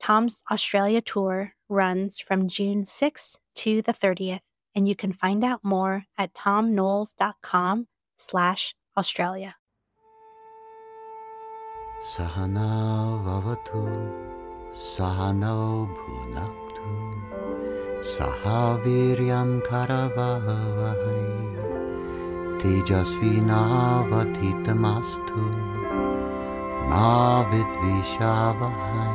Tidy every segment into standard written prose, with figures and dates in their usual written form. Tom's Australia tour runs from June 6th to the 30th, and you can find out more at TomKnowles.com/Australia. Sahana vavatu, sahana bhunaktu, sahaviryam karavahai, tejasvinavadhitamastu, ma vidvishavahai.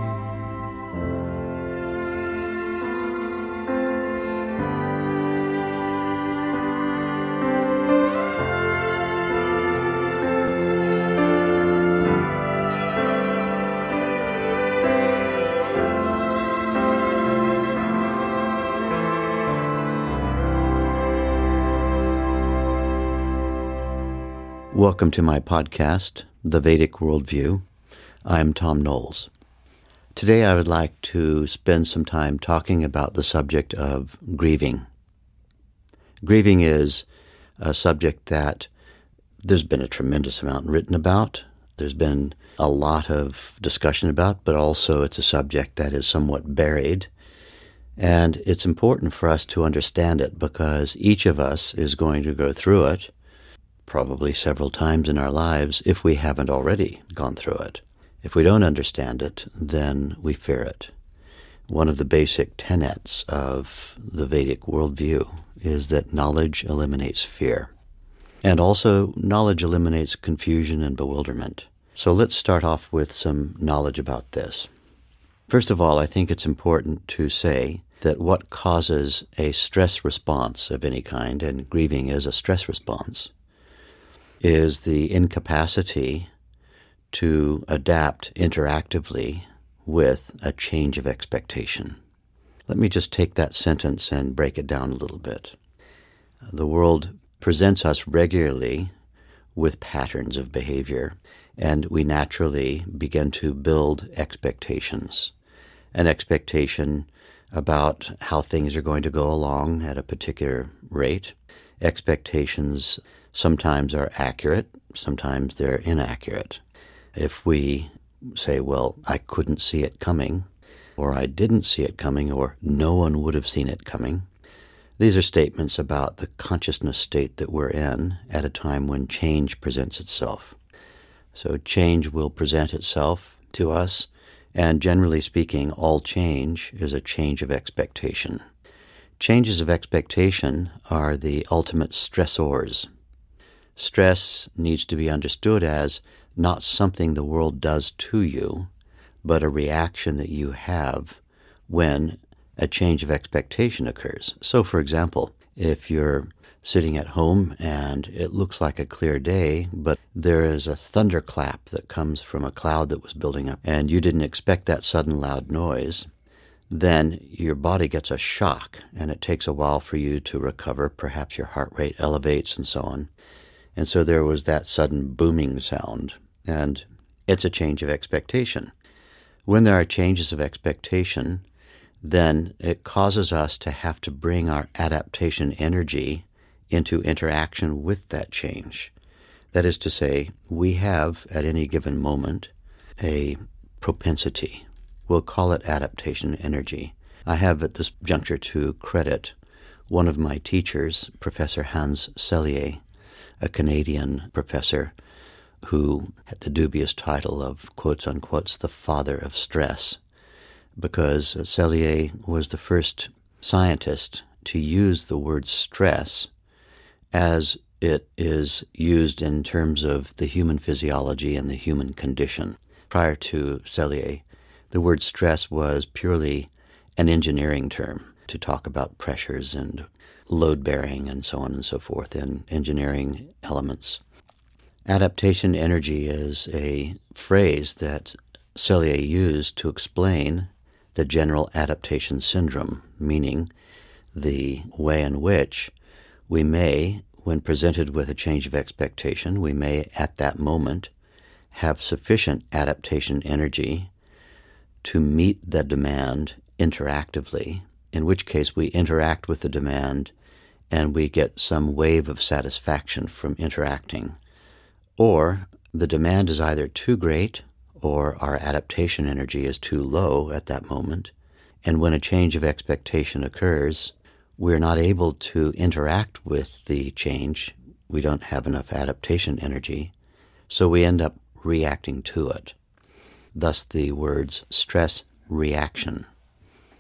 Welcome to my podcast, The Vedic Worldview. I'm Thom Knoles. Today I would like to spend some time talking about the subject of grieving. Grieving is a subject that there's been a tremendous amount written about. There's been a lot of discussion about, but also it's a subject that is somewhat buried. And it's important for us to understand it because each of us is going to go through it probably several times in our lives if we haven't already gone through it. If we don't understand it, then we fear it. One of the basic tenets of the Vedic worldview is that knowledge eliminates fear. And also, knowledge eliminates confusion and bewilderment. So let's start off with some knowledge about this. First of all, I think it's important to say that what causes a stress response of any kind, and grieving is a stress response, is the incapacity to adapt interactively with a change of expectation. Let me just take that sentence and break it down a little bit. The world presents us regularly with patterns of behavior, and we naturally begin to build expectations. An expectation about how things are going to go along at a particular rate. Expectations sometimes are accurate, sometimes they're inaccurate. If we say, well, I couldn't see it coming, or I didn't see it coming, or no one would have seen it coming, these are statements about the consciousness state that we're in at a time when change presents itself. So change will present itself to us, and generally speaking, all change is a change of expectation. Changes of expectation are the ultimate stressors. Stress needs to be understood as not something the world does to you, but a reaction that you have when a change of expectation occurs. So, for example, if you're sitting at home and it looks like a clear day, but there is a thunderclap that comes from a cloud that was building up, and you didn't expect that sudden loud noise, then your body gets a shock, and it takes a while for you to recover. Perhaps your heart rate elevates and so on. And so there was that sudden booming sound, and it's a change of expectation. When there are changes of expectation, then it causes us to have to bring our adaptation energy into interaction with that change. That is to say, we have, at any given moment, a propensity. We'll call it adaptation energy. I have at this juncture to credit one of my teachers, Professor Hans Selye, a Canadian professor who had the dubious title of, quotes-unquotes, the father of stress, because Selye was the first scientist to use the word stress as it is used in terms of the human physiology and the human condition. Prior to Selye, the word stress was purely an engineering term to talk about pressures and load bearing and so on and so forth in engineering elements. Adaptation energy is a phrase that Selye used to explain the general adaptation syndrome, meaning the way in which we may, when presented with a change of expectation, we may at that moment have sufficient adaptation energy to meet the demand interactively, in which case we interact with the demand and we get some wave of satisfaction from interacting. Or the demand is either too great or our adaptation energy is too low at that moment, and when a change of expectation occurs, we're not able to interact with the change. We don't have enough adaptation energy, so we end up reacting to it. Thus the words stress reaction,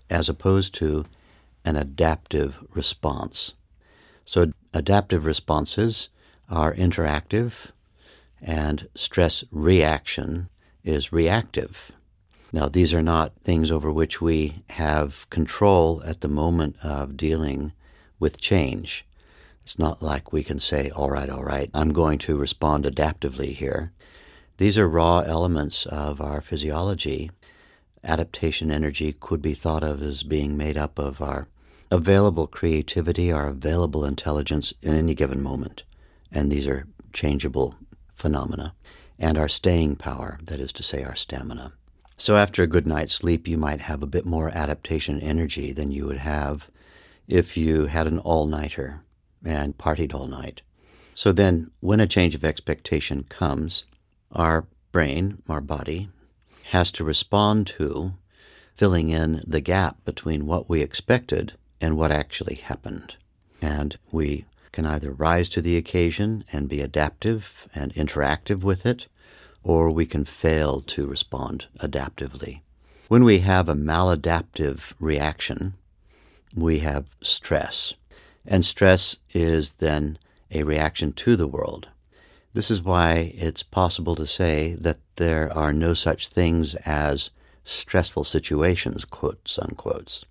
as opposed to an adaptive response. So adaptive responses are interactive, and stress reaction is reactive. Now, these are not things over which we have control at the moment of dealing with change. It's not like we can say, all right, I'm going to respond adaptively here. These are raw elements of our physiology. Adaptation energy could be thought of as being made up of our available creativity, our available intelligence in any given moment, and these are changeable phenomena, and our staying power, that is to say, our stamina. So after a good night's sleep, you might have a bit more adaptation energy than you would have if you had an all-nighter and partied all night. So then, when a change of expectation comes, our brain, our body, has to respond to filling in the gap between what we expected and what actually happened. And we can either rise to the occasion and be adaptive and interactive with it, or we can fail to respond adaptively. When we have a maladaptive reaction, we have stress. And stress is then a reaction to the world. This is why it's possible to say that there are no such things as stressful situations, quotes, unquotes,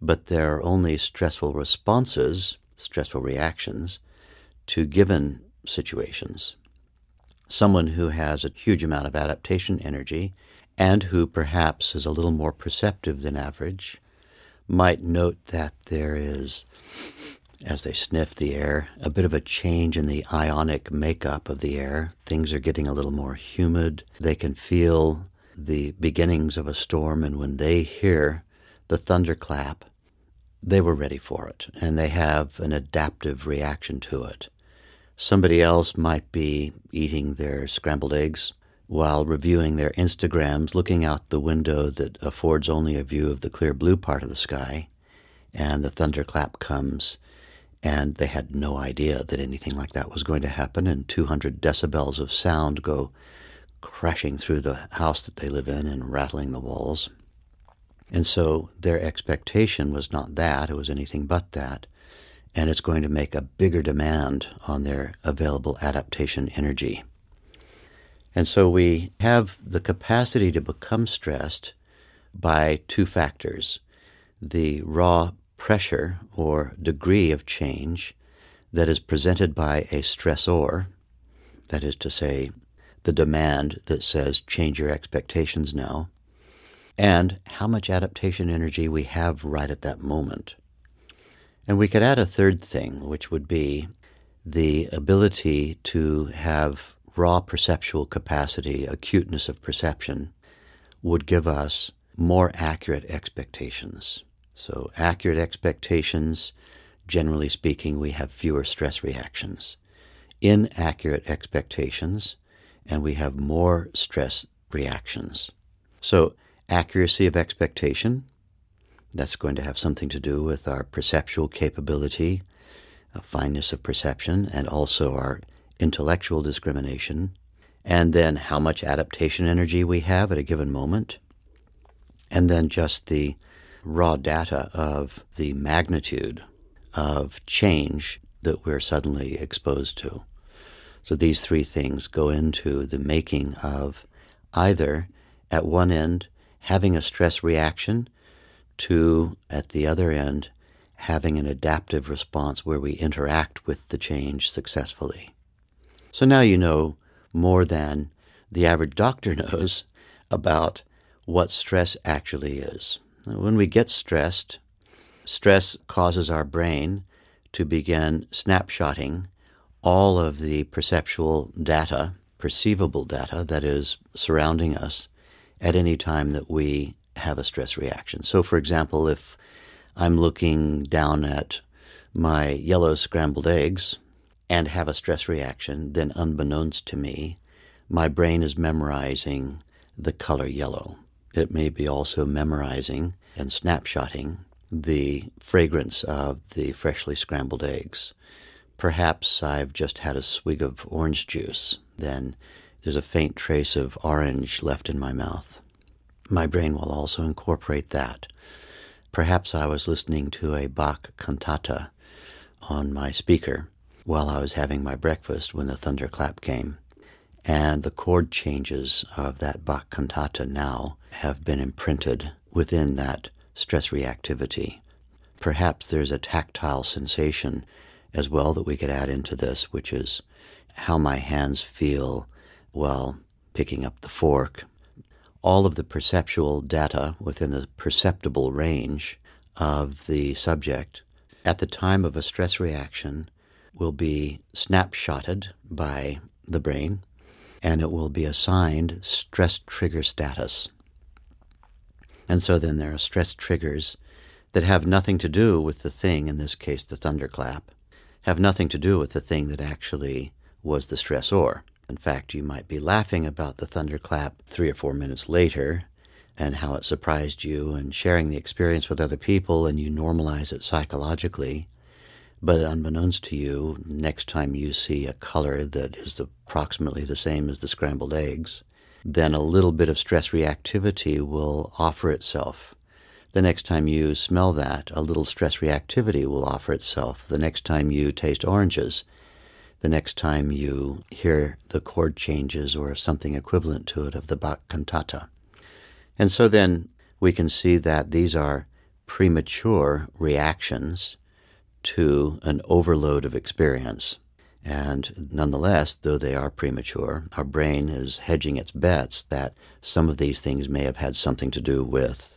but there are only stressful responses, stressful reactions, to given situations. Someone who has a huge amount of adaptation energy and who perhaps is a little more perceptive than average might note that there is, as they sniff the air, a bit of a change in the ionic makeup of the air. Things are getting a little more humid. They can feel the beginnings of a storm, and when they hear the thunderclap, they were ready for it, and they have an adaptive reaction to it. Somebody else might be eating their scrambled eggs while reviewing their Instagrams, looking out the window that affords only a view of the clear blue part of the sky, and the thunderclap comes, and they had no idea that anything like that was going to happen, and 200 decibels of sound go crashing through the house that they live in and rattling the walls. And so their expectation was not that, it was anything but that. And it's going to make a bigger demand on their available adaptation energy. And so we have the capacity to become stressed by two factors: the raw pressure or degree of change that is presented by a stressor, that is to say, the demand that says change your expectations now, and how much adaptation energy we have right at that moment. And we could add a third thing, which would be the ability to have raw perceptual capacity. Acuteness of perception would give us more accurate expectations. So accurate expectations, generally speaking, we have fewer stress reactions. Inaccurate expectations, and we have more stress reactions. So accuracy of expectation, that's going to have something to do with our perceptual capability, a fineness of perception, and also our intellectual discrimination, and then how much adaptation energy we have at a given moment, and then just the raw data of the magnitude of change that we're suddenly exposed to. So these three things go into the making of either, at one end, having a stress reaction, to, at the other end, having an adaptive response where we interact with the change successfully. So now you know more than the average doctor knows about what stress actually is. When we get stressed, Stress causes our brain to begin snapshotting all of the perceptual data, perceivable data that is surrounding us at any time that we have a stress reaction. So, for example, if I'm looking down at my yellow scrambled eggs and have a stress reaction, then unbeknownst to me, my brain is memorizing the color yellow. It may be also memorizing and snapshotting the fragrance of the freshly scrambled eggs. Perhaps I've just had a swig of orange juice, then there's a faint trace of orange left in my mouth. My brain will also incorporate that. Perhaps I was listening to a Bach cantata on my speaker while I was having my breakfast when the thunderclap came, and the chord changes of that Bach cantata now have been imprinted within that stress reactivity. Perhaps there's a tactile sensation as well that we could add into this, which is how my hands feel while picking up the fork. All of the perceptual data within the perceptible range of the subject at the time of a stress reaction will be snapshotted by the brain, and it will be assigned stress trigger status. And so then there are stress triggers that have nothing to do with the thing, in this case the thunderclap, have nothing to do with the thing that actually was the stressor. In fact, you might be laughing about the thunderclap 3 or 4 minutes later and how it surprised you and sharing the experience with other people, and you normalize it psychologically. But unbeknownst to you, next time you see a color that is approximately the same as the scrambled eggs, then a little bit of stress reactivity will offer itself. The next time you smell that, a little stress reactivity will offer itself. The next time you taste oranges, the next time you hear the chord changes or something equivalent to it of the Bach cantata. And so then we can see that these are premature reactions to an overload of experience. And nonetheless, though they are premature, our brain is hedging its bets that some of these things may have had something to do with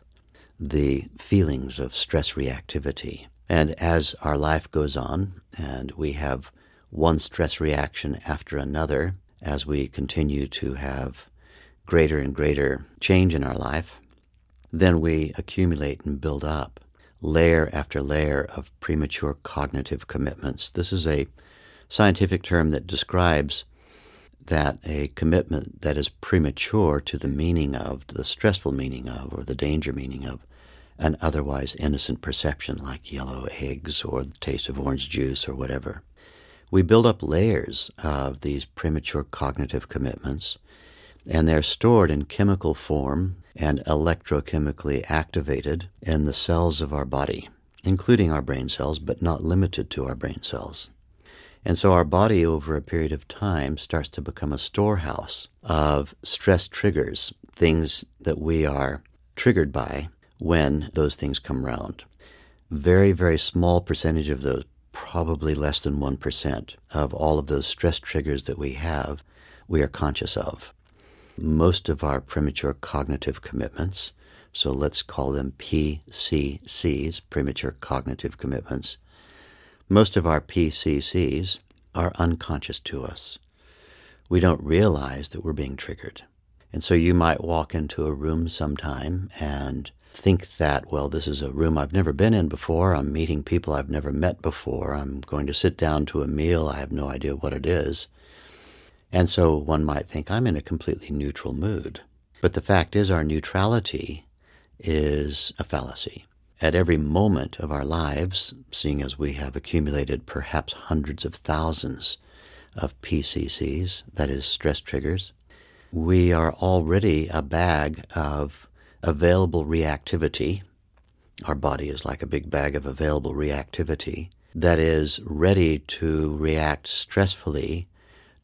the feelings of stress reactivity. And as our life goes on and we have one stress reaction after another, as we continue to have greater and greater change in our life, then we accumulate and build up layer after layer of premature cognitive commitments. This is a scientific term that describes that a commitment that is premature to the meaning of, to the stressful meaning of, or the danger meaning of, an otherwise innocent perception like yellow eggs or the taste of orange juice or whatever. We build up layers of these premature cognitive commitments, and they're stored in chemical form and electrochemically activated in the cells of our body, including our brain cells, but not limited to our brain cells. And so our body, over a period of time, starts to become a storehouse of stress triggers, things that we are triggered by when those things come round. Very, very small percentage of those, probably less than 1% of all of those stress triggers that we have, we are conscious of. Most of our premature cognitive commitments, so let's call them PCCs, premature cognitive commitments, most of our PCCs are unconscious to us. We don't realize that we're being triggered. And so you might walk into a room sometime and think that, well, this is a room I've never been in before, I'm meeting people I've never met before, I'm going to sit down to a meal, I have no idea what it is. And so one might think, I'm in a completely neutral mood. But the fact is, our neutrality is a fallacy. At every moment of our lives, seeing as we have accumulated perhaps hundreds of thousands of PCCs, that is stress triggers, we are already a bag of available reactivity. Our body is like a big bag of available reactivity that is ready to react stressfully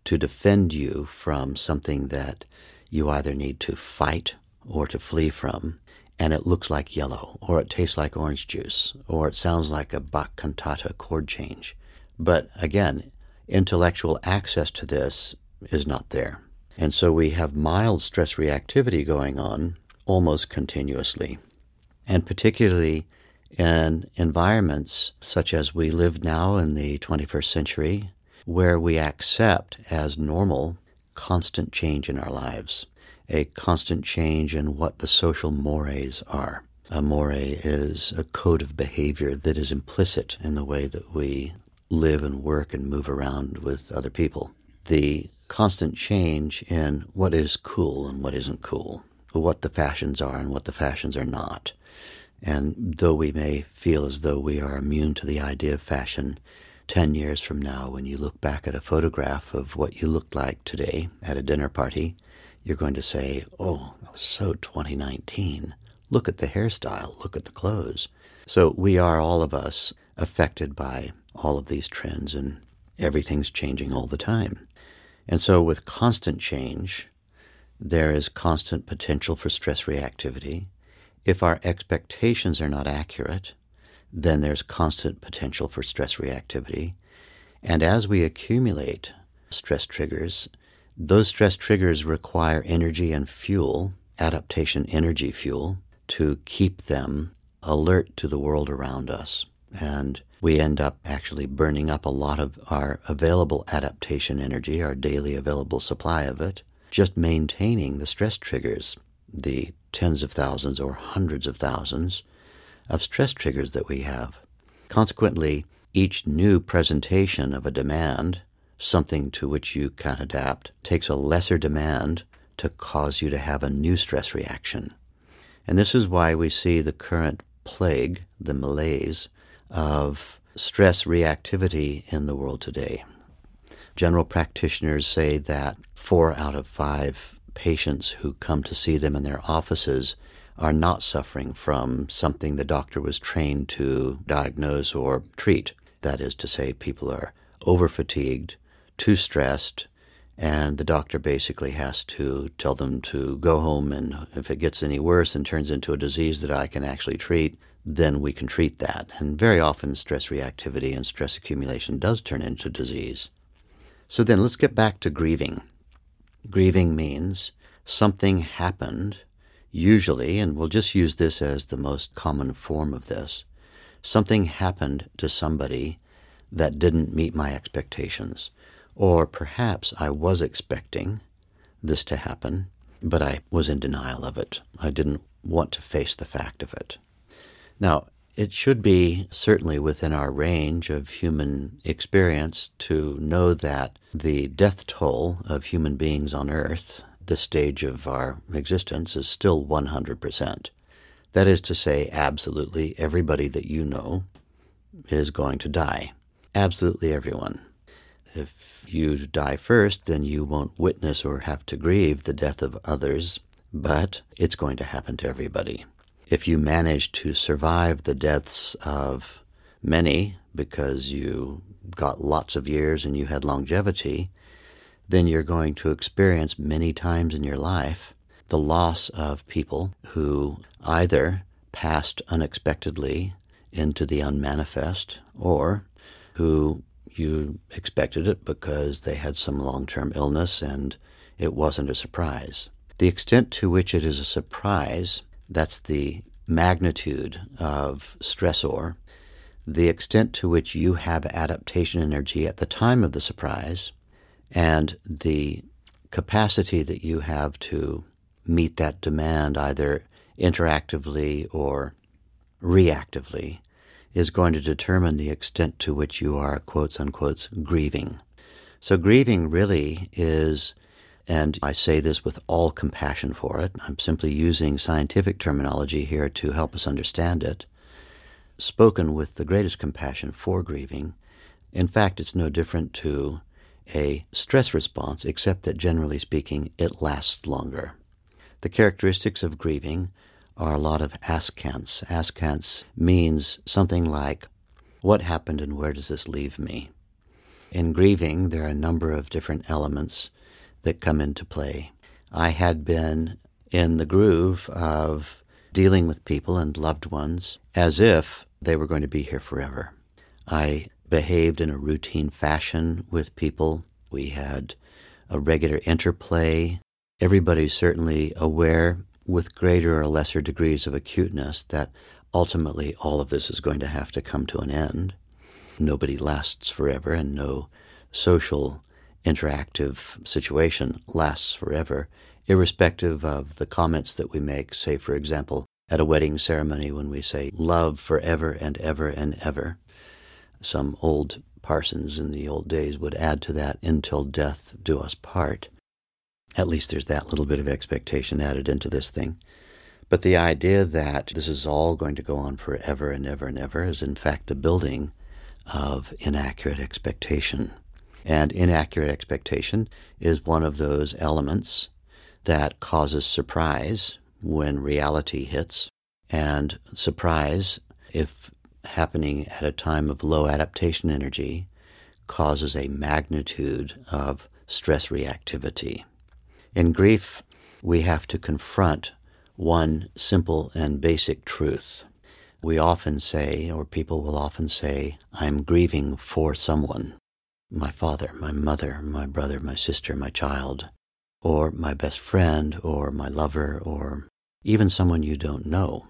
to defend you from something that you either need to fight or to flee from. And it looks like yellow, or it tastes like orange juice, or it sounds like a Bach cantata chord change. But again, intellectual access to this is not there. And so we have mild stress reactivity going on almost continuously. And particularly in environments such as we live now in the 21st century, where we accept as normal constant change in our lives, a constant change in what the social mores are. A more is a code of behavior that is implicit in the way that we live and work and move around with other people. The constant change in what is cool and what isn't cool, what the fashions are and what the fashions are not. And though we may feel as though we are immune to the idea of fashion, 10 years from now, when you look back at a photograph of what you looked like today at a dinner party, you're going to say, oh, that was so 2019. Look at the hairstyle, look at the clothes. So we are, all of us, affected by all of these trends, and everything's changing all the time. And so with constant change, there is constant potential for stress reactivity. If our expectations are not accurate, then there's constant potential for stress reactivity. And as we accumulate stress triggers, those stress triggers require energy and fuel, adaptation energy fuel, to keep them alert to the world around us. And we end up actually burning up a lot of our available adaptation energy, our daily available supply of it, just maintaining the stress triggers, the tens of thousands or hundreds of thousands of stress triggers that we have. Consequently, each new presentation of a demand, something to which you can't adapt, takes a lesser demand to cause you to have a new stress reaction. And this is why we see the current plague, the malaise, of stress reactivity in the world today. General practitioners say that 4 out of 5 patients who come to see them in their offices are not suffering from something the doctor was trained to diagnose or treat. That is to say, people are over-fatigued, too stressed, and the doctor basically has to tell them to go home, and if it gets any worse and turns into a disease that I can actually treat, then we can treat that. And very often stress reactivity and stress accumulation does turn into disease. So then let's get back to grieving. Grieving means something happened, usually, and we'll just use this as the most common form of this, something happened to somebody that didn't meet my expectations. Or perhaps I was expecting this to happen, but I was in denial of it. I didn't want to face the fact of it. Now, it should be certainly within our range of human experience to know that the death toll of human beings on Earth, this stage of our existence, is still 100%. That is to say, absolutely everybody that you know is going to die. Absolutely everyone. If you die first, then you won't witness or have to grieve the death of others, but it's going to happen to everybody. If you manage to survive the deaths of many because you got lots of years and you had longevity, then you're going to experience many times in your life the loss of people who either passed unexpectedly into the unmanifest, or who you expected it because they had some long-term illness and it wasn't a surprise. The extent to which it is a surprise, that's the magnitude of stressor. The extent to which you have adaptation energy at the time of the surprise and the capacity that you have to meet that demand either interactively or reactively is going to determine the extent to which you are, quotes unquote, grieving. So grieving really is, and I say this with all compassion for it, I'm simply using scientific terminology here to help us understand it, spoken with the greatest compassion for grieving. In fact, it's no different to a stress response, except that generally speaking, it lasts longer. The characteristics of grieving are a lot of askance. Askance means something like, what happened and where does this leave me? In grieving, there are a number of different elements that come into play. I had been in the groove of dealing with people and loved ones as if they were going to be here forever. I behaved in a routine fashion with people. We had a regular interplay. Everybody's certainly aware, with greater or lesser degrees of acuteness, that ultimately all of this is going to have to come to an end. Nobody lasts forever, and no social interactive situation lasts forever, irrespective of the comments that we make, say, for example, at a wedding ceremony when we say, love forever and ever and ever. Some old parsons in the old days would add to that, until death do us part. At least there's that little bit of expectation added into this thing. But the idea that this is all going to go on forever and ever and ever is in fact the building of inaccurate expectation. And inaccurate expectation is one of those elements that causes surprise when reality hits. And surprise, if happening at a time of low adaptation energy, causes a magnitude of stress reactivity. In grief, we have to confront one simple and basic truth. We often say, or people will often say, I'm grieving for someone. My father, my mother, my brother, my sister, my child, or my best friend, or my lover, or even someone you don't know.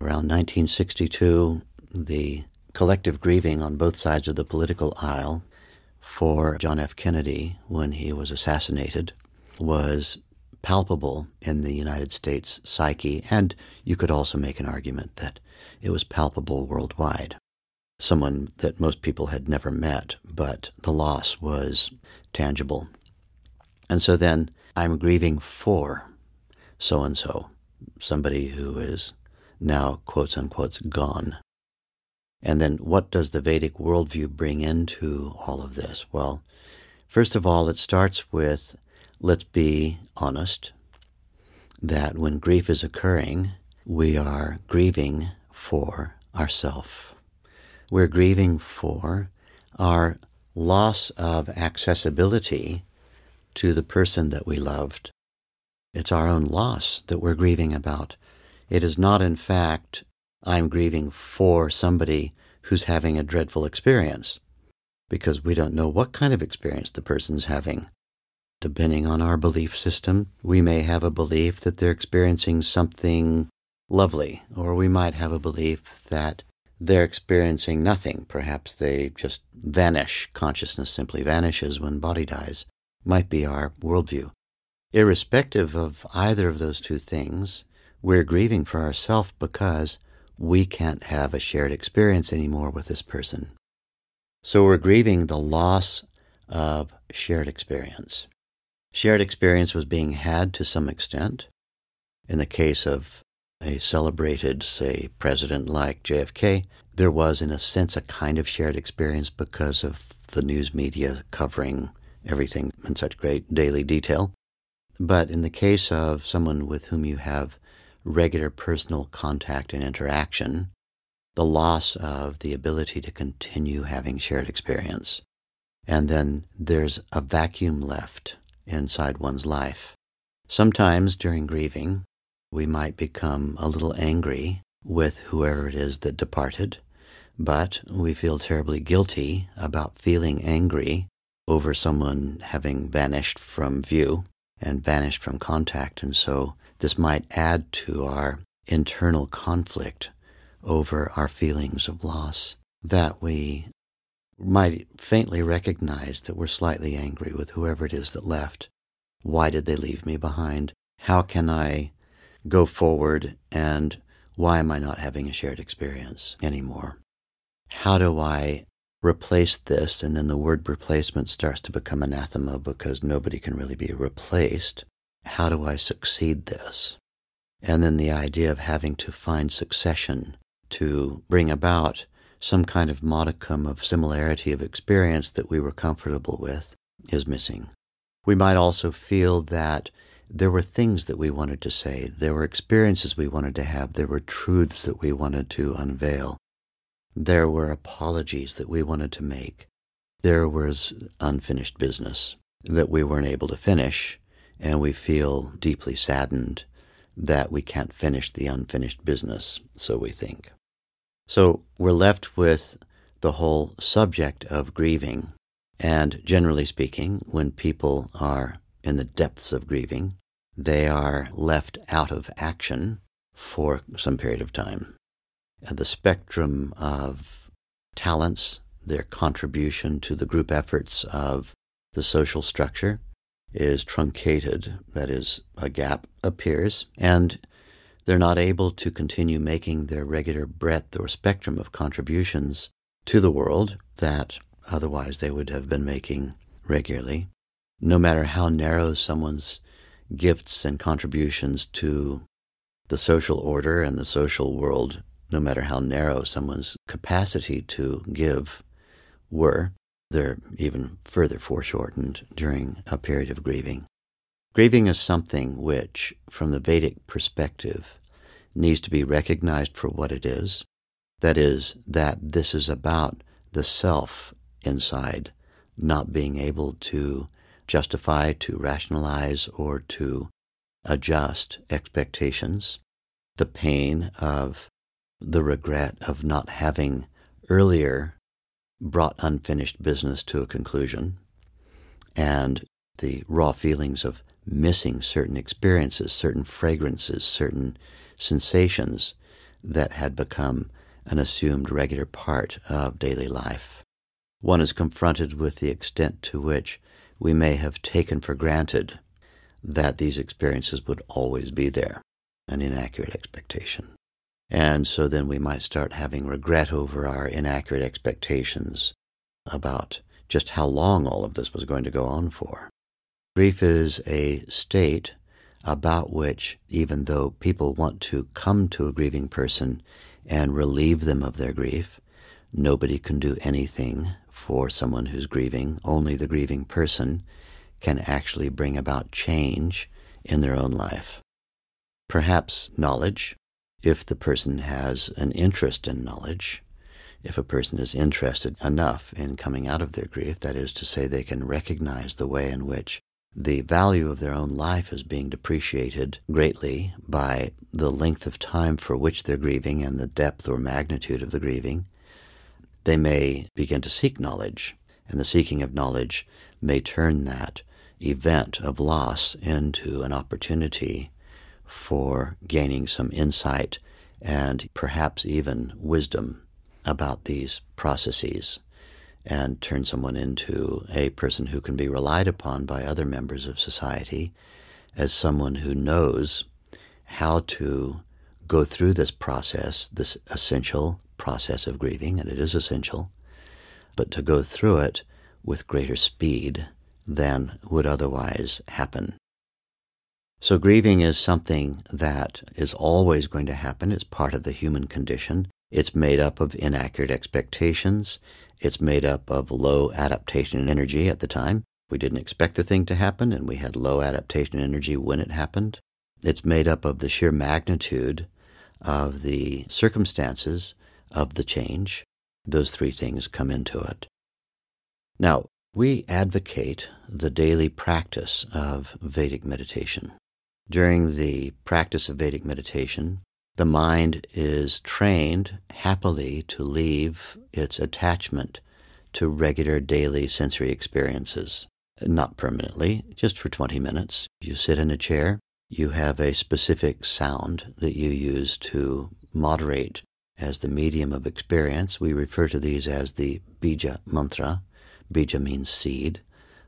Around 1962, the collective grieving on both sides of the political aisle for John F. Kennedy when he was assassinated was palpable in the United States psyche, and you could also make an argument that it was palpable worldwide. Someone that most people had never met, but the loss was tangible. And so then, I'm grieving for so-and-so, somebody who is now, quotes-unquote, gone. And then what does the Vedic worldview bring into all of this? Well, first of all, it starts with, let's be honest that when grief is occurring, we are grieving for ourselves. We're grieving for our loss of accessibility to the person that we loved. It's our own loss that we're grieving about. It is not, in fact, I'm grieving for somebody who's having a dreadful experience, because we don't know what kind of experience the person's having. Depending on our belief system, we may have a belief that they're experiencing something lovely, or we might have a belief that they're experiencing nothing. Perhaps they just vanish. Consciousness simply vanishes when body dies. Might be our worldview. Irrespective of either of those two things, we're grieving for ourselves because we can't have a shared experience anymore with this person. So we're grieving the loss of shared experience. Shared experience was being had to some extent. In the case of a celebrated, say, president like JFK, there was, in a sense, a kind of shared experience because of the news media covering everything in such great daily detail. But in the case of someone with whom you have regular personal contact and interaction, the loss of the ability to continue having shared experience. And then there's a vacuum left inside one's life. Sometimes during grieving, we might become a little angry with whoever it is that departed, but we feel terribly guilty about feeling angry over someone having vanished from view and vanished from contact. And so this might add to our internal conflict over our feelings of loss, that we might faintly recognize that we're slightly angry with whoever it is that left. Why did they leave me behind? How can I go forward? And why am I not having a shared experience anymore? How do I replace this? And then the word replacement starts to become anathema because nobody can really be replaced. How do I succeed this? And then the idea of having to find succession to bring about some kind of modicum of similarity of experience that we were comfortable with is missing. We might also feel that there were things that we wanted to say, there were experiences we wanted to have, there were truths that we wanted to unveil, there were apologies that we wanted to make, there was unfinished business that we weren't able to finish, and we feel deeply saddened that we can't finish the unfinished business, so we think. So we're left with the whole subject of grieving. And generally speaking, when people are in the depths of grieving, they are left out of action for some period of time. the spectrum of talents, their contribution to the group efforts of the social structure is truncated, that is, a gap appears, and they're not able to continue making their regular breadth or spectrum of contributions to the world that otherwise they would have been making regularly. No matter how narrow someone's gifts and contributions to the social order and the social world, no matter how narrow someone's capacity to give were, they're even further foreshortened during a period of grieving. Grieving is something which, from the Vedic perspective, needs to be recognized for what it is. That is, that this is about the self inside not being able to justify, to rationalize, or to adjust expectations. The pain of the regret of not having earlier brought unfinished business to a conclusion, and the raw feelings of missing certain experiences, certain fragrances, certain sensations that had become an assumed regular part of daily life. One is confronted with the extent to which we may have taken for granted that these experiences would always be there, an inaccurate expectation. And so then we might start having regret over our inaccurate expectations about just how long all of this was going to go on for. Grief is a state about which, even though people want to come to a grieving person and relieve them of their grief, nobody can do anything for someone who's grieving. Only the grieving person can actually bring about change in their own life. Perhaps knowledge, if the person has an interest in knowledge, if a person is interested enough in coming out of their grief, that is to say, they can recognize the way in which the value of their own life is being depreciated greatly by the length of time for which they're grieving and the depth or magnitude of the grieving, they may begin to seek knowledge, and the seeking of knowledge may turn that event of loss into an opportunity for gaining some insight and perhaps even wisdom about these processes, and turn someone into a person who can be relied upon by other members of society as someone who knows how to go through this process, this essential process of grieving, and it is essential, but to go through it with greater speed than would otherwise happen. So grieving is something that is always going to happen. It's part of the human condition. It's made up of inaccurate expectations. It's made up of low adaptation energy at the time. We didn't expect the thing to happen, and we had low adaptation energy when it happened. It's made up of the sheer magnitude of the circumstances of the change. Those three things come into it. Now, we advocate the daily practice of Vedic meditation. During the practice of Vedic meditation, the mind is trained happily to leave its attachment to regular daily sensory experiences. Not permanently, just for 20 minutes. You sit in a chair, you have a specific sound that you use to moderate as the medium of experience. We refer to these as the Bija mantra. Bija means seed.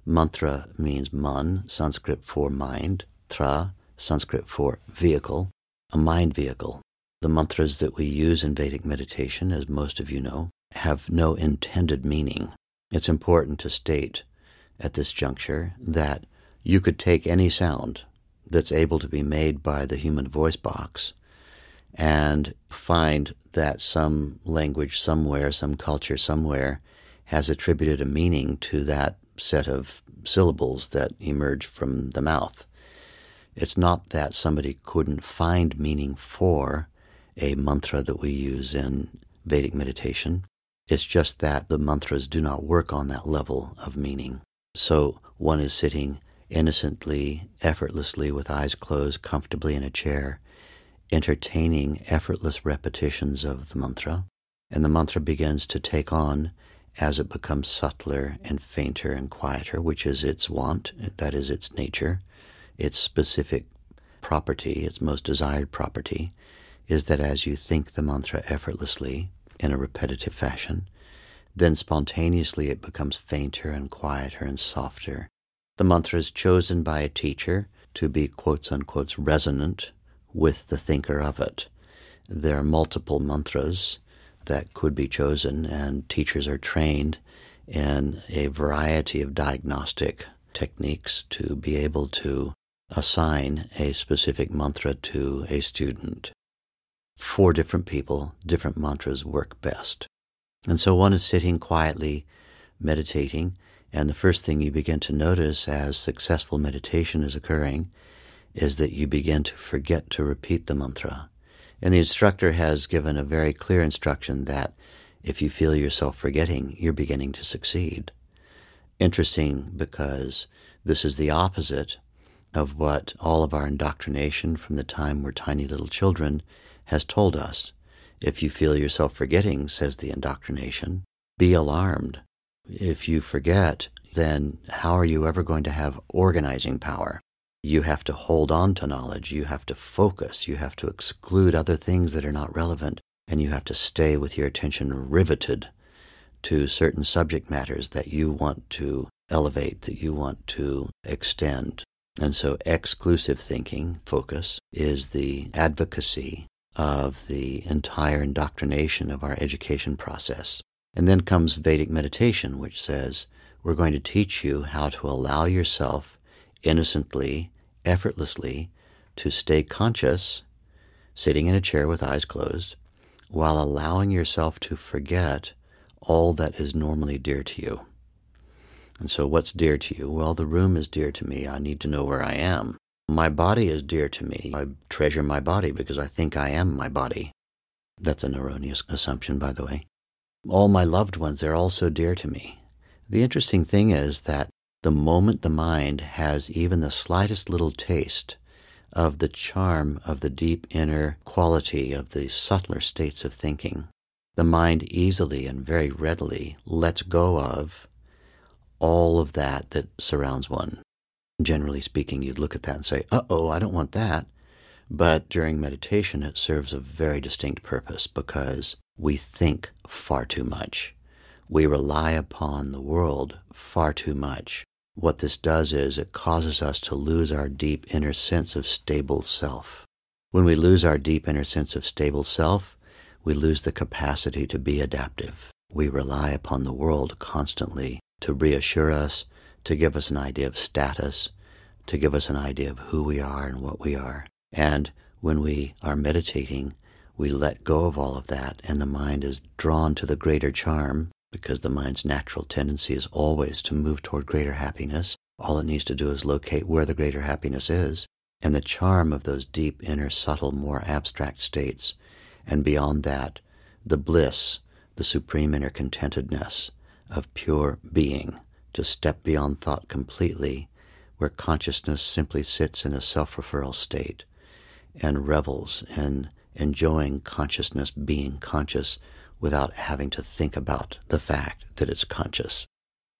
Mantra means man, Sanskrit for mind. Tra, Sanskrit for vehicle. A mind vehicle. The mantras that we use in Vedic meditation, as most of you know, have no intended meaning. It's important to state at this juncture that you could take any sound that's able to be made by the human voice box and find that some language somewhere, some culture somewhere, has attributed a meaning to that set of syllables that emerge from the mouth. It's not that somebody couldn't find meaning for a mantra that we use in Vedic meditation. It's just that the mantras do not work on that level of meaning. So one is sitting innocently, effortlessly, with eyes closed, comfortably in a chair, entertaining effortless repetitions of the mantra. And the mantra begins to take on, as it becomes subtler and fainter and quieter, which is its wont, that is its nature, its specific property, its most desired property, is that as you think the mantra effortlessly in a repetitive fashion, then spontaneously it becomes fainter and quieter and softer. The mantra is chosen by a teacher to be quotes-unquote resonant with the thinker of it. There are multiple mantras that could be chosen, and teachers are trained in a variety of diagnostic techniques to be able to assign a specific mantra to a student. For different people, different mantras work best. And so one is sitting quietly, meditating, and the first thing you begin to notice as successful meditation is occurring is that you begin to forget to repeat the mantra. And the instructor has given a very clear instruction that if you feel yourself forgetting, you're beginning to succeed. Interesting, because this is the opposite of what all of our indoctrination from the time we're tiny little children has told us. If you feel yourself forgetting, says the indoctrination, be alarmed. If you forget, then how are you ever going to have organizing power? You have to hold on to knowledge, you have to focus, you have to exclude other things that are not relevant, and you have to stay with your attention riveted to certain subject matters that you want to elevate, that you want to extend. And so exclusive thinking, focus, is the advocacy of the entire indoctrination of our education process. And then comes Vedic meditation, which says, we're going to teach you how to allow yourself innocently, effortlessly, to stay conscious, sitting in a chair with eyes closed, while allowing yourself to forget all that is normally dear to you. And so what's dear to you? Well, the room is dear to me. I need to know where I am. My body is dear to me. I treasure my body because I think I am my body. That's an erroneous assumption, by the way. All my loved ones, they're also dear to me. The interesting thing is that the moment the mind has even the slightest little taste of the charm of the deep inner quality of the subtler states of thinking, the mind easily and very readily lets go of all of that surrounds one. Generally speaking, you'd look at that and say, uh-oh, I don't want that. But during meditation, it serves a very distinct purpose because we think far too much. We rely upon the world far too much. What this does is it causes us to lose our deep inner sense of stable self. When we lose our deep inner sense of stable self, we lose the capacity to be adaptive. We rely upon the world constantly to reassure us, to give us an idea of status, to give us an idea of who we are and what we are. And when we are meditating, we let go of all of that, and the mind is drawn to the greater charm, because the mind's natural tendency is always to move toward greater happiness. All it needs to do is locate where the greater happiness is, and the charm of those deep, inner, subtle, more abstract states, and beyond that, the bliss, the supreme inner contentedness of pure being, to step beyond thought completely, where consciousness simply sits in a self-referral state and revels in enjoying consciousness being conscious without having to think about the fact that it's conscious.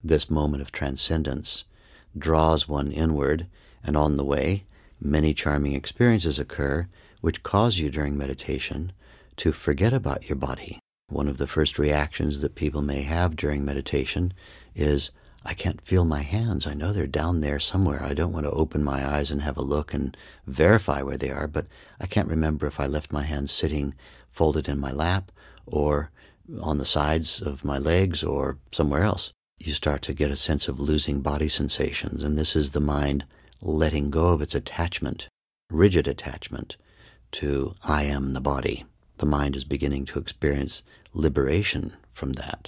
This moment of transcendence draws one inward, and on the way, many charming experiences occur which cause you during meditation to forget about your body. One of the first reactions that people may have during meditation is, I can't feel my hands. I know they're down there somewhere. I don't want to open my eyes and have a look and verify where they are, but I can't remember if I left my hands sitting folded in my lap or on the sides of my legs or somewhere else. You start to get a sense of losing body sensations, and this is the mind letting go of its attachment, rigid attachment, to I am the body. The mind is beginning to experience liberation from that.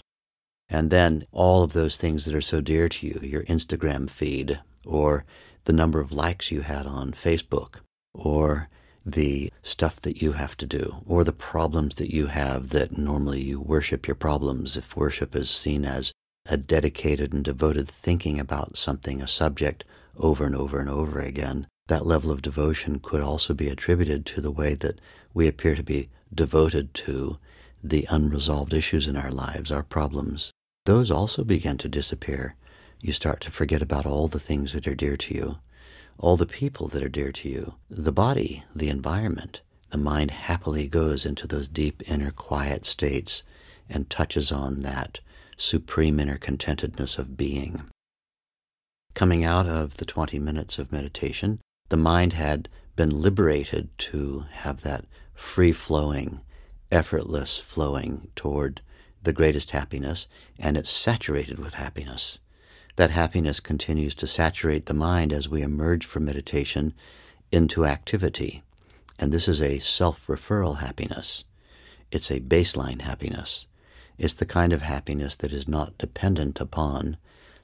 And then all of those things that are so dear to you, your Instagram feed, or the number of likes you had on Facebook, or the stuff that you have to do, or the problems that you have that normally you worship your problems. If worship is seen as a dedicated and devoted thinking about something, a subject, over and over and over again, that level of devotion could also be attributed to the way that we appear to be devoted to the unresolved issues in our lives, our problems. Those also begin to disappear. You start to forget about all the things that are dear to you, all the people that are dear to you, the body, the environment, the mind happily goes into those deep inner quiet states and touches on that supreme inner contentedness of being. Coming out of the 20 minutes of meditation, the mind had been liberated to have that free-flowing, effortless flowing toward the greatest happiness, and it's saturated with happiness. That happiness continues to saturate the mind as we emerge from meditation into activity. And this is a self-referral happiness. It's a baseline happiness. It's the kind of happiness that is not dependent upon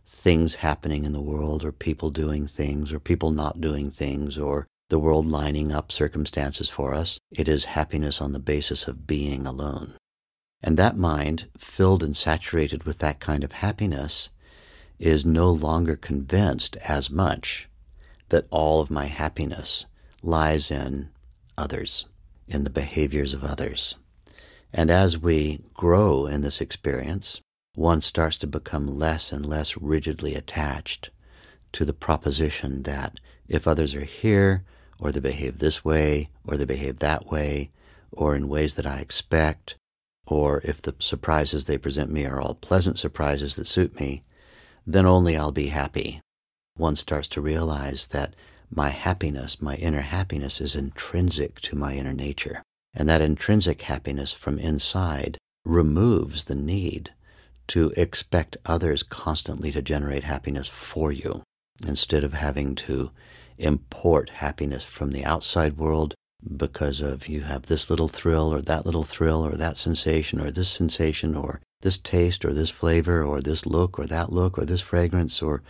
things happening in the world, or people doing things, or people not doing things, or the world lining up circumstances for us. It is happiness on the basis of being alone. And that mind, filled and saturated with that kind of happiness, is no longer convinced as much that all of my happiness lies in others, in the behaviors of others. And as we grow in this experience, one starts to become less and less rigidly attached to the proposition that if others are here, or they behave this way, or they behave that way, or in ways that I expect, or if the surprises they present me are all pleasant surprises that suit me, then only I'll be happy. One starts to realize that my happiness, my inner happiness, is intrinsic to my inner nature. And that intrinsic happiness from inside removes the need to expect others constantly to generate happiness for you, instead of having to import happiness from the outside world because of you have this little thrill or that sensation or this taste or this flavor or this look or this fragrance or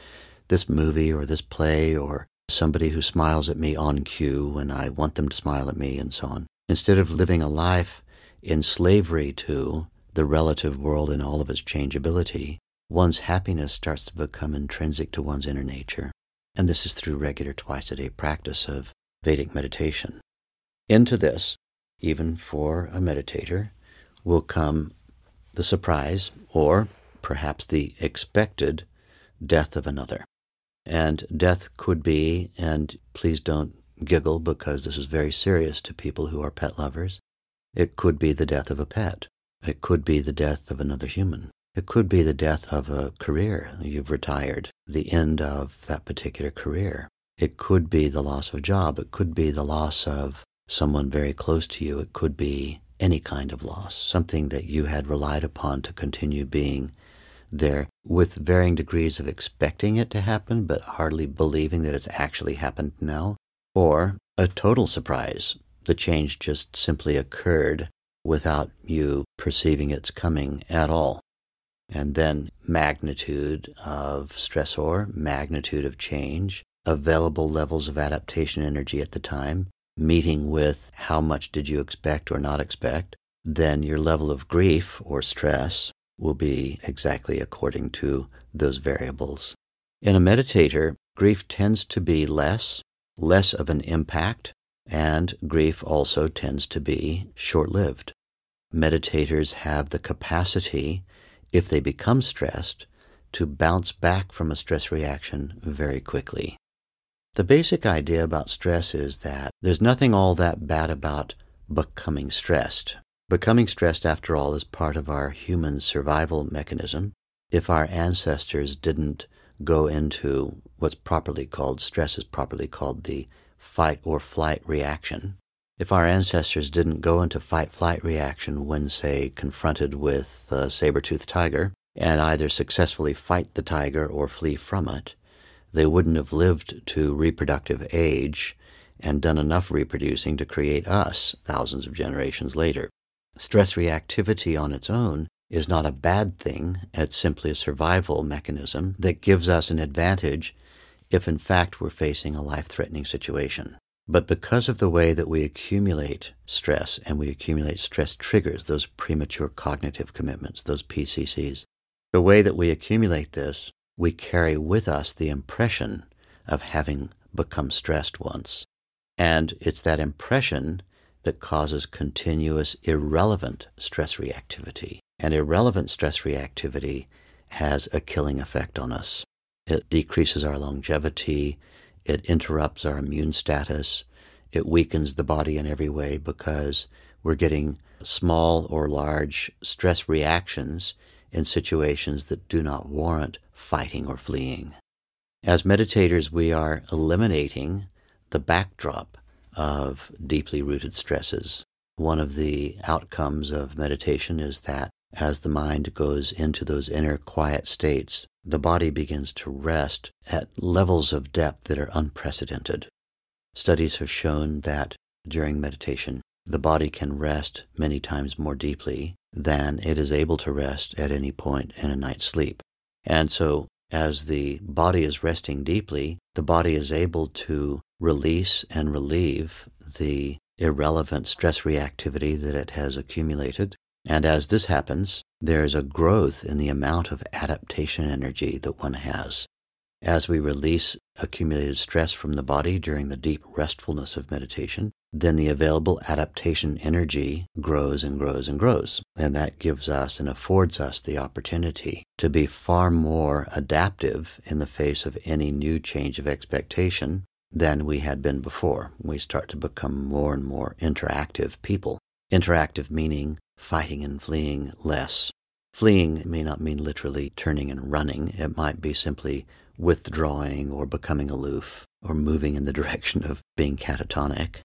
this movie or this play or somebody who smiles at me on cue when I want them to smile at me and so on. Instead of living a life in slavery to the relative world and all of its changeability, one's happiness starts to become intrinsic to one's inner nature. And this is through regular twice-a-day practice of Vedic meditation. Into this, even for a meditator, will come the surprise or perhaps the expected death of another. And death could be, and please don't giggle because this is very serious to people who are pet lovers, it could be the death of a pet. It could be the death of another human. It could be the death of a career. You've retired, the end of that particular career. It could be the loss of a job. It could be the loss of someone very close to you. It could be any kind of loss, something that you had relied upon to continue being there with varying degrees of expecting it to happen, but hardly believing that it's actually happened now. Or a total surprise. The change just simply occurred without you perceiving its coming at all. And then magnitude of stressor, magnitude of change, available levels of adaptation energy at the time, meeting with how much did you expect or not expect, then your level of grief or stress will be exactly according to those variables. In a meditator, grief tends to be less of an impact, and grief also tends to be short-lived. Meditators have the capacity, if they become stressed, to bounce back from a stress reaction very quickly. The basic idea about stress is that there's nothing all that bad about becoming stressed. Becoming stressed, after all, is part of our human survival mechanism. If our ancestors didn't go into what's properly called, stress is properly called the fight or flight reaction. If our ancestors didn't go into fight-flight reaction when, say, confronted with a saber-toothed tiger, and either successfully fight the tiger or flee from it, they wouldn't have lived to reproductive age and done enough reproducing to create us thousands of generations later. Stress reactivity on its own is not a bad thing. It's simply a survival mechanism that gives us an advantage if, in fact, we're facing a life-threatening situation. But because of the way that we accumulate stress and we accumulate stress triggers, those premature cognitive commitments, those PCCs, the way that we accumulate this, we carry with us the impression of having become stressed once. And it's that impression that causes continuous irrelevant stress reactivity. And irrelevant stress reactivity has a killing effect on us. It decreases our longevity, it interrupts our immune status, it weakens the body in every way because we're getting small or large stress reactions in situations that do not warrant fighting or fleeing. As meditators, we are eliminating the backdrop of deeply rooted stresses. One of the outcomes of meditation is that as the mind goes into those inner quiet states, the body begins to rest at levels of depth that are unprecedented. Studies have shown that during meditation, the body can rest many times more deeply than it is able to rest at any point in a night's sleep. And so, as the body is resting deeply, the body is able to release and relieve the irrelevant stress reactivity that it has accumulated. And as this happens, there is a growth in the amount of adaptation energy that one has. As we release accumulated stress from the body during the deep restfulness of meditation, then the available adaptation energy grows and grows and grows. And that gives us and affords us the opportunity to be far more adaptive in the face of any new change of expectation than we had been before. We start to become more and more interactive people. Interactive meaning fighting and fleeing less. Fleeing may not mean literally turning and running. It might be simply withdrawing or becoming aloof or moving in the direction of being catatonic.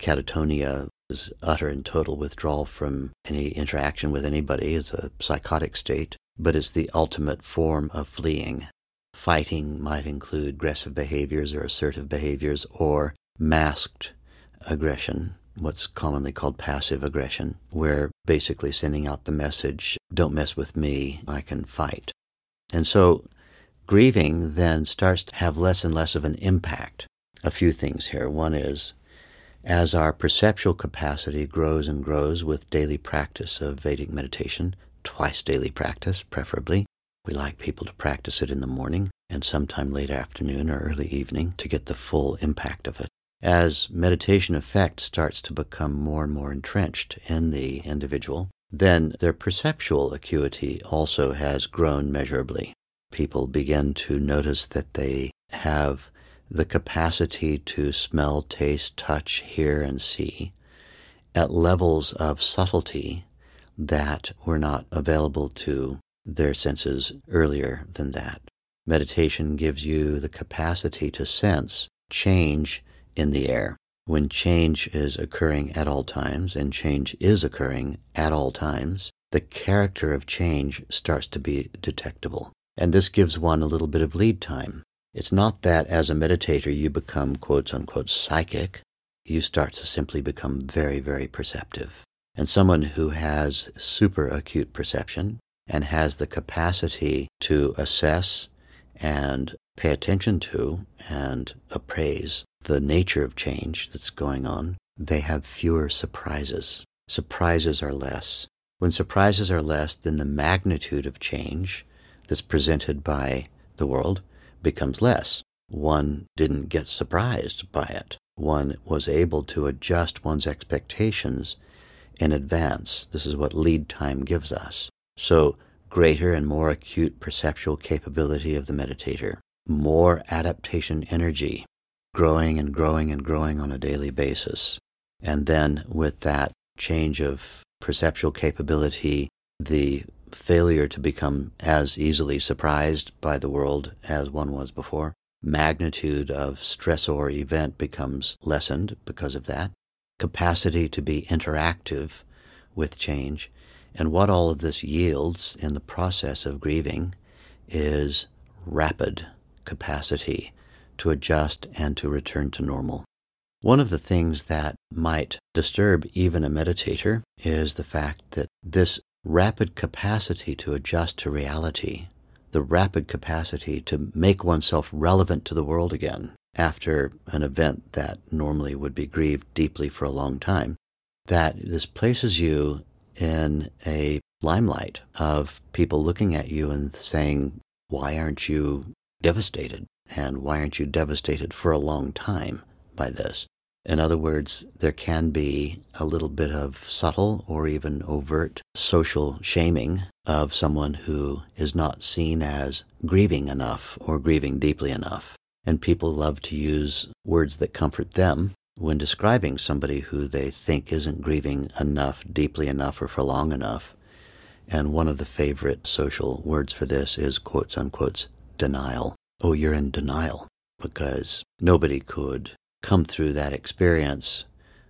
Catatonia is utter and total withdrawal from any interaction with anybody. It's a psychotic state, but it's the ultimate form of fleeing. Fighting might include aggressive behaviors or assertive behaviors or masked aggression, what's commonly called passive aggression, where basically sending out the message, don't mess with me, I can fight. And so grieving then starts to have less and less of an impact. A few things here. One is, as our perceptual capacity grows and grows with daily practice of Vedic meditation, twice daily practice, preferably. We like people to practice it in the morning and sometime late afternoon or early evening to get the full impact of it. As meditation effect starts to become more and more entrenched in the individual, then their perceptual acuity also has grown measurably. People begin to notice that they have the capacity to smell, taste, touch, hear, and see at levels of subtlety that were not available to their senses earlier than that. Meditation gives you the capacity to sense change in the air. When change is occurring at all times, and change is occurring at all times, the character of change starts to be detectable. And this gives one a little bit of lead time. It's not that as a meditator you become quote-unquote psychic. You start to simply become very, very perceptive. And someone who has super acute perception and has the capacity to assess and pay attention to and appraise the nature of change that's going on, they have fewer surprises. Surprises are less. When surprises are less, then the magnitude of change that's presented by the world becomes less. One didn't get surprised by it. One was able to adjust one's expectations in advance. This is what lead time gives us. So, greater and more acute perceptual capability of the meditator, more adaptation energy, growing and growing and growing on a daily basis. And then with that change of perceptual capability, the failure to become as easily surprised by the world as one was before. Magnitude of stressor event becomes lessened because of that. Capacity to be interactive with change. And what all of this yields in the process of grieving is rapid capacity to adjust and to return to normal. One of the things that might disturb even a meditator is the fact that this rapid capacity to adjust to reality, the rapid capacity to make oneself relevant to the world again after an event that normally would be grieved deeply for a long time, that this places you in a limelight of people looking at you and saying, why aren't you devastated? And why aren't you devastated for a long time by this? In other words, there can be a little bit of subtle or even overt social shaming of someone who is not seen as grieving enough or grieving deeply enough. And people love to use words that comfort them when describing somebody who they think isn't grieving enough, deeply enough, or for long enough. And one of the favorite social words for this is, quotes, unquotes, denial. Oh, you're in denial, because nobody could come through that experience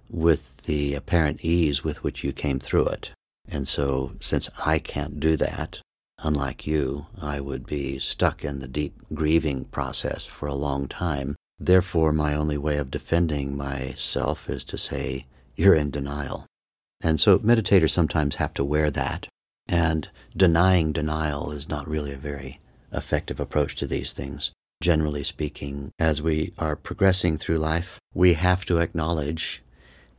with the apparent ease with which you came through it. And so, since I can't do that, unlike you, I would be stuck in the deep grieving process for a long time. Therefore, my only way of defending myself is to say, you're in denial. And so meditators sometimes have to wear that. And denying denial is not really a very effective approach to these things. Generally speaking, as we are progressing through life, we have to acknowledge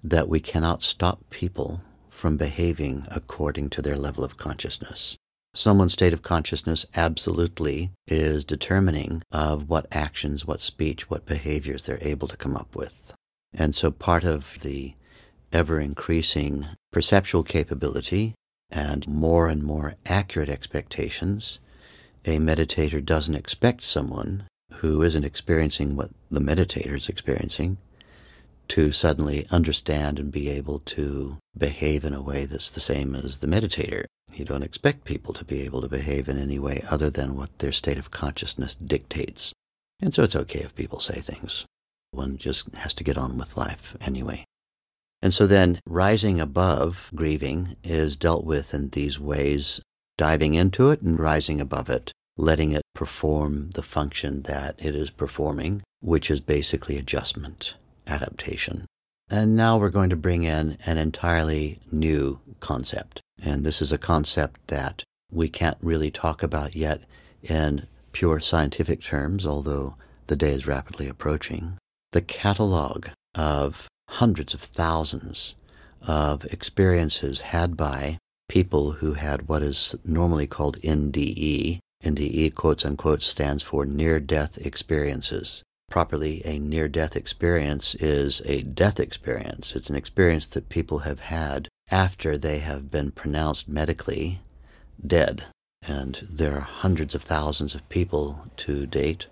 that we cannot stop people from behaving according to their level of consciousness. Someone's state of consciousness absolutely is determining of what actions, what speech, what behaviors they're able to come up with. And so part of the ever-increasing perceptual capability and more accurate expectations, a meditator doesn't expect someone who isn't experiencing what the meditator is experiencing to suddenly understand and be able to behave in a way that's the same as the meditator. You don't expect people to be able to behave in any way other than what their state of consciousness dictates. And so it's okay if people say things. One just has to get on with life anyway. And so then rising above grieving is dealt with in these ways, diving into it and rising above it, letting it perform the function that it is performing, which is basically adjustment, adaptation. And now we're going to bring in an entirely new concept. And this is a concept that we can't really talk about yet in pure scientific terms, although the day is rapidly approaching. The catalog of hundreds of thousands of experiences had by people who had what is normally called NDE. NDE, quotes unquote, stands for near-death experiences. Properly, a near-death experience is a death experience. It's an experience that people have had after they have been pronounced medically dead. And there are hundreds of thousands of people to date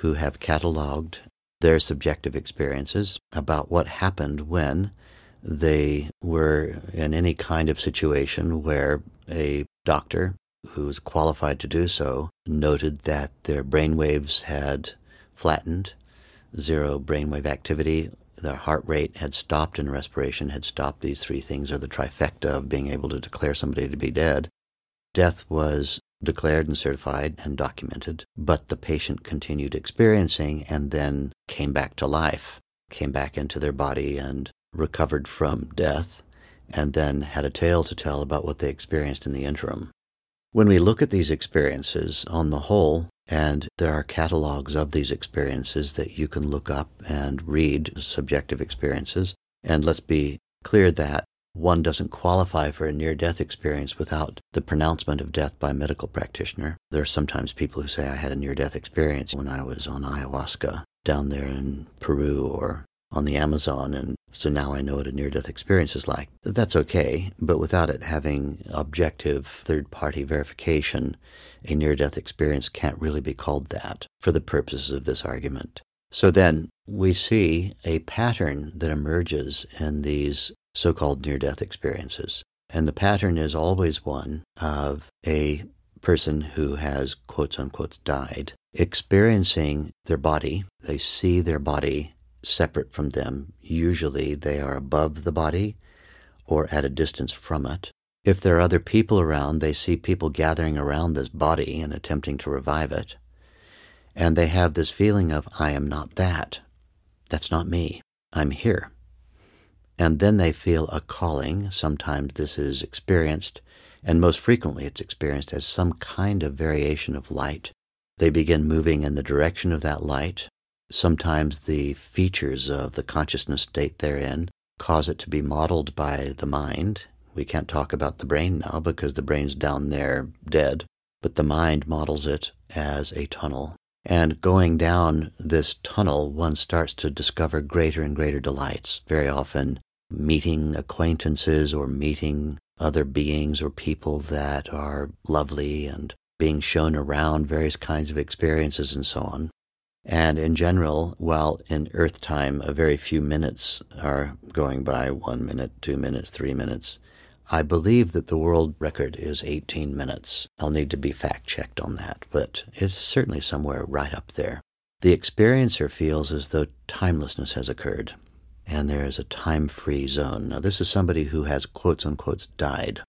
who have cataloged their subjective experiences about what happened when they were in any kind of situation where a doctor who was qualified to do so noted that their brainwaves had flattened, zero brainwave activity, their heart rate had stopped and respiration had stopped. These three things are the trifecta of being able to declare somebody to be dead. Death was declared and certified and documented, but the patient continued experiencing and then came back to life, came back into their body and recovered from death, and then had a tale to tell about what they experienced in the interim. When we look at these experiences on the whole, and there are catalogs of these experiences that you can look up and read, subjective experiences, and let's be clear that one doesn't qualify for a near-death experience without the pronouncement of death by a medical practitioner. There are sometimes people who say, I had a near-death experience when I was on ayahuasca down there in Peru or on the Amazon, and so now I know what a near-death experience is like. That's okay, but without it having objective third-party verification, a near-death experience can't really be called that for the purposes of this argument. So then we see a pattern that emerges in these so-called near-death experiences. And the pattern is always one of a person who has, quotes unquote, died, experiencing their body. They see their body separate from them. Usually they are above the body or at a distance from it. If there are other people around, they see people gathering around this body and attempting to revive it. And they have this feeling of, I am not that. That's not me. I'm here. And then they feel a calling. Sometimes this is experienced, and most frequently it's experienced as some kind of variation of light. They begin moving in the direction of that light. Sometimes the features of the consciousness state they're in cause it to be modeled by the mind. We can't talk about the brain now because the brain's down there dead, but the mind models it as a tunnel. And going down this tunnel, one starts to discover greater and greater delights, very often meeting acquaintances or meeting other beings or people that are lovely and being shown around various kinds of experiences and so on. And in general, while in Earth time, a very few minutes are going by, 1 minute, 2 minutes, 3 minutes. I believe that the world record is 18 minutes. I'll need to be fact-checked on that, but it's certainly somewhere right up there. The experiencer feels as though timelessness has occurred, and there is a time-free zone. Now, this is somebody who has quotes-unquote died,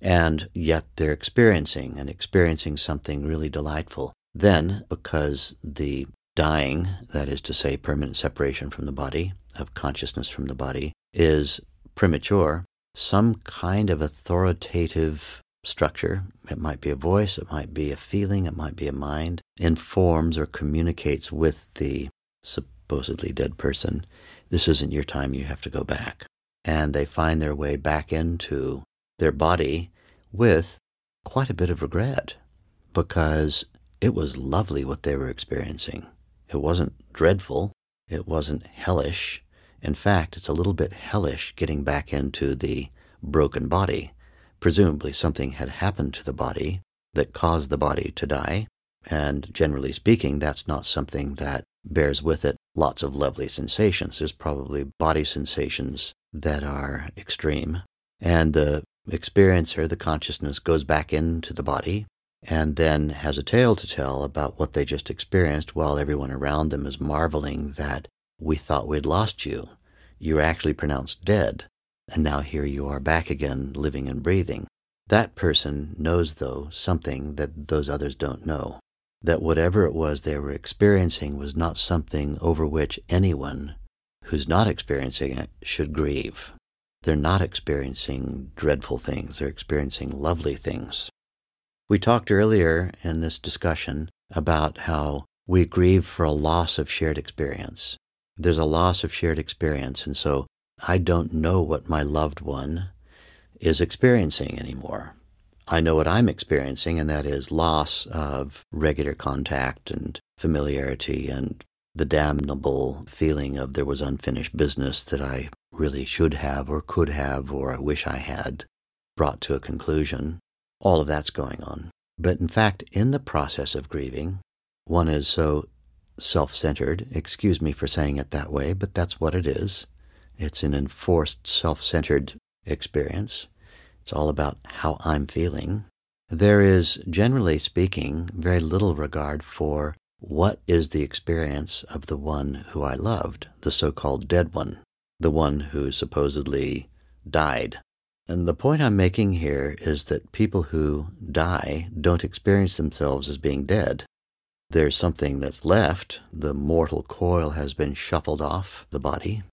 and yet they're experiencing something really delightful. Then, because the dying, that is to say permanent separation from the body, of consciousness from the body, is premature, some kind of authoritative structure, it might be a voice, it might be a feeling, it might be a mind, informs or communicates with the supposedly dead person, this isn't your time, you have to go back. And they find their way back into their body with quite a bit of regret, because it was lovely what they were experiencing. It wasn't dreadful, it wasn't hellish. In fact, it's a little bit hellish getting back into the broken body. Presumably something had happened to the body that caused the body to die, and generally speaking, that's not something that bears with it lots of lovely sensations. There's probably body sensations that are extreme, and the experiencer, the consciousness, goes back into the body and then has a tale to tell about what they just experienced while everyone around them is marveling that we thought we'd lost you. You were actually pronounced dead, and now here you are back again, living and breathing. That person knows, though, something that those others don't know, that whatever it was they were experiencing was not something over which anyone who's not experiencing it should grieve. They're not experiencing dreadful things, they're experiencing lovely things. We talked earlier in this discussion about how we grieve for a loss of shared experience. There's a loss of shared experience, and so I don't know what my loved one is experiencing anymore. I know what I'm experiencing, and that is loss of regular contact and familiarity and the damnable feeling of there was unfinished business that I really should have or could have or I wish I had brought to a conclusion. All of that's going on. But in fact, in the process of grieving, one is so self-centered, excuse me for saying it that way, but that's what it is. It's an enforced self-centered experience. It's all about how I'm feeling. There is, generally speaking, very little regard for what is the experience of the one who I loved, the so-called dead one, the one who supposedly died. And the point I'm making here is that people who die don't experience themselves as being dead. There's something that's left, the mortal coil has been shuffled off the body,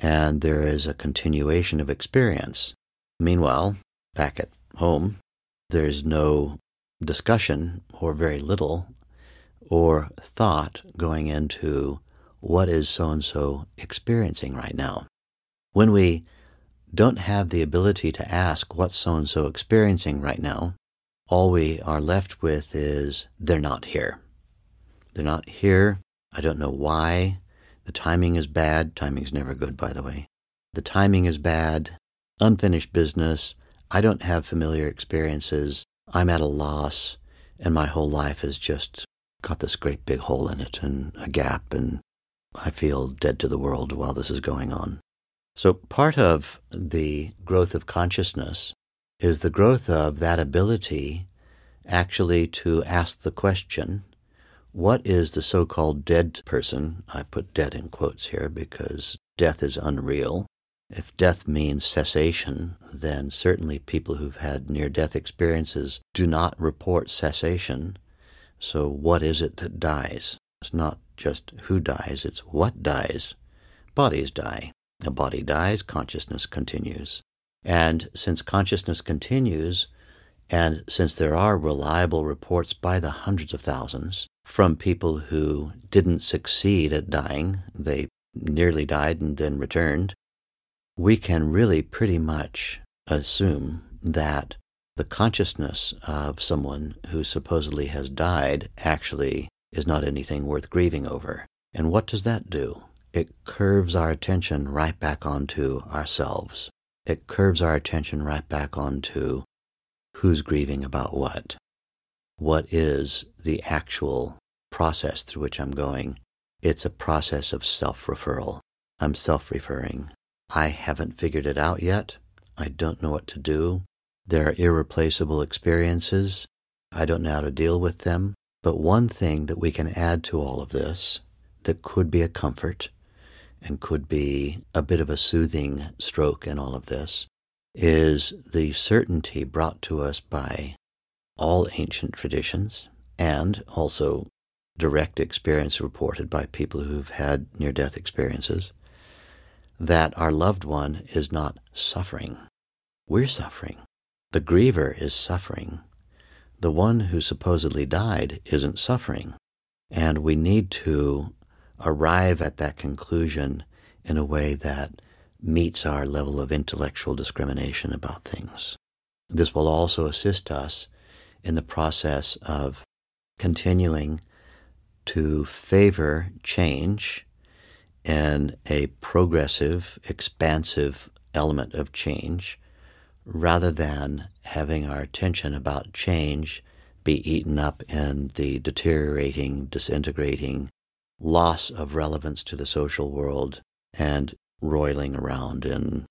and there is a continuation of experience. Meanwhile, back at home, there's no discussion, or very little, or thought going into what is so-and-so experiencing right now. When we don't have the ability to ask what so-and-so experiencing right now, all we are left with is, they're not here. They're not here. I don't know why. The timing is bad. Timing's never good, by the way. The timing is bad. Unfinished business. I don't have familiar experiences. I'm at a loss. And my whole life has just got this great big hole in it and a gap. And I feel dead to the world while this is going on. So part of the growth of consciousness is the growth of that ability actually to ask the question, what is the so-called dead person? I put dead in quotes here because death is unreal. If death means cessation, then certainly people who've had near-death experiences do not report cessation. So what is it that dies? It's not just who dies, it's what dies. Bodies die. A body dies, consciousness continues. And since consciousness continues, and since there are reliable reports by the hundreds of thousands, from people who didn't succeed at dying, they nearly died and then returned, we can really pretty much assume that the consciousness of someone who supposedly has died actually is not anything worth grieving over. And what does that do? It curves our attention right back onto ourselves. It curves our attention right back onto who's grieving about what. What is the actual process through which I'm going. It's a process of self-referral. I'm self-referring. I haven't figured it out yet. I don't know what to do. There are irreplaceable experiences. I don't know how to deal with them. But one thing that we can add to all of this that could be a comfort and could be a bit of a soothing stroke in all of this is the certainty brought to us by all ancient traditions and also direct experience reported by people who've had near-death experiences that our loved one is not suffering. We're suffering. The griever is suffering. The one who supposedly died isn't suffering. And we need to arrive at that conclusion in a way that meets our level of intellectual discrimination about things. This will also assist us in the process of continuing to favor change in a progressive, expansive element of change, rather than having our attention about change be eaten up in the deteriorating, disintegrating loss of relevance to the social world and roiling around in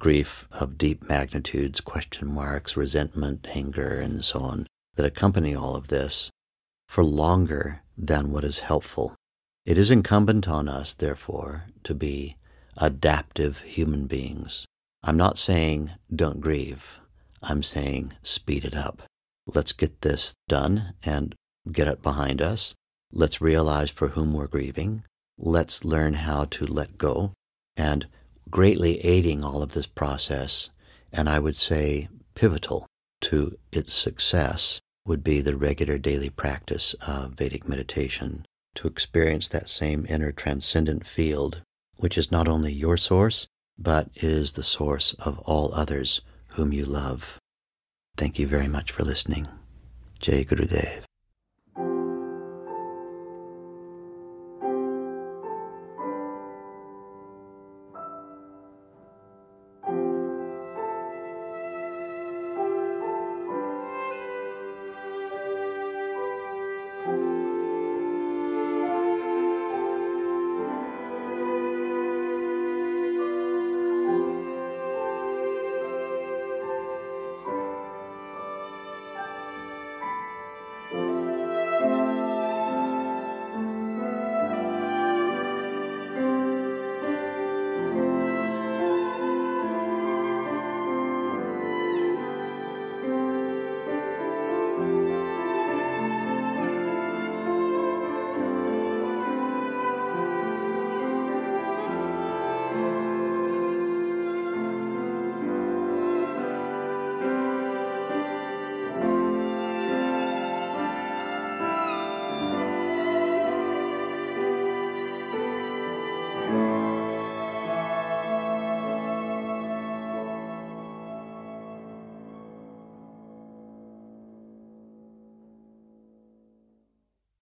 grief of deep magnitudes, question marks, resentment, anger, and so on that accompany all of this for longer than what is helpful. It is incumbent on us, therefore, to be adaptive human beings. I'm not saying don't grieve. I'm saying speed it up. Let's get this done and get it behind us. Let's realize for whom we're grieving. Let's learn how to let go. And greatly aiding all of this process, and I would say pivotal to its success, would be the regular daily practice of Vedic meditation, to experience that same inner transcendent field, which is not only your source, but is the source of all others whom you love. Thank you very much for listening. Jai Gurudev.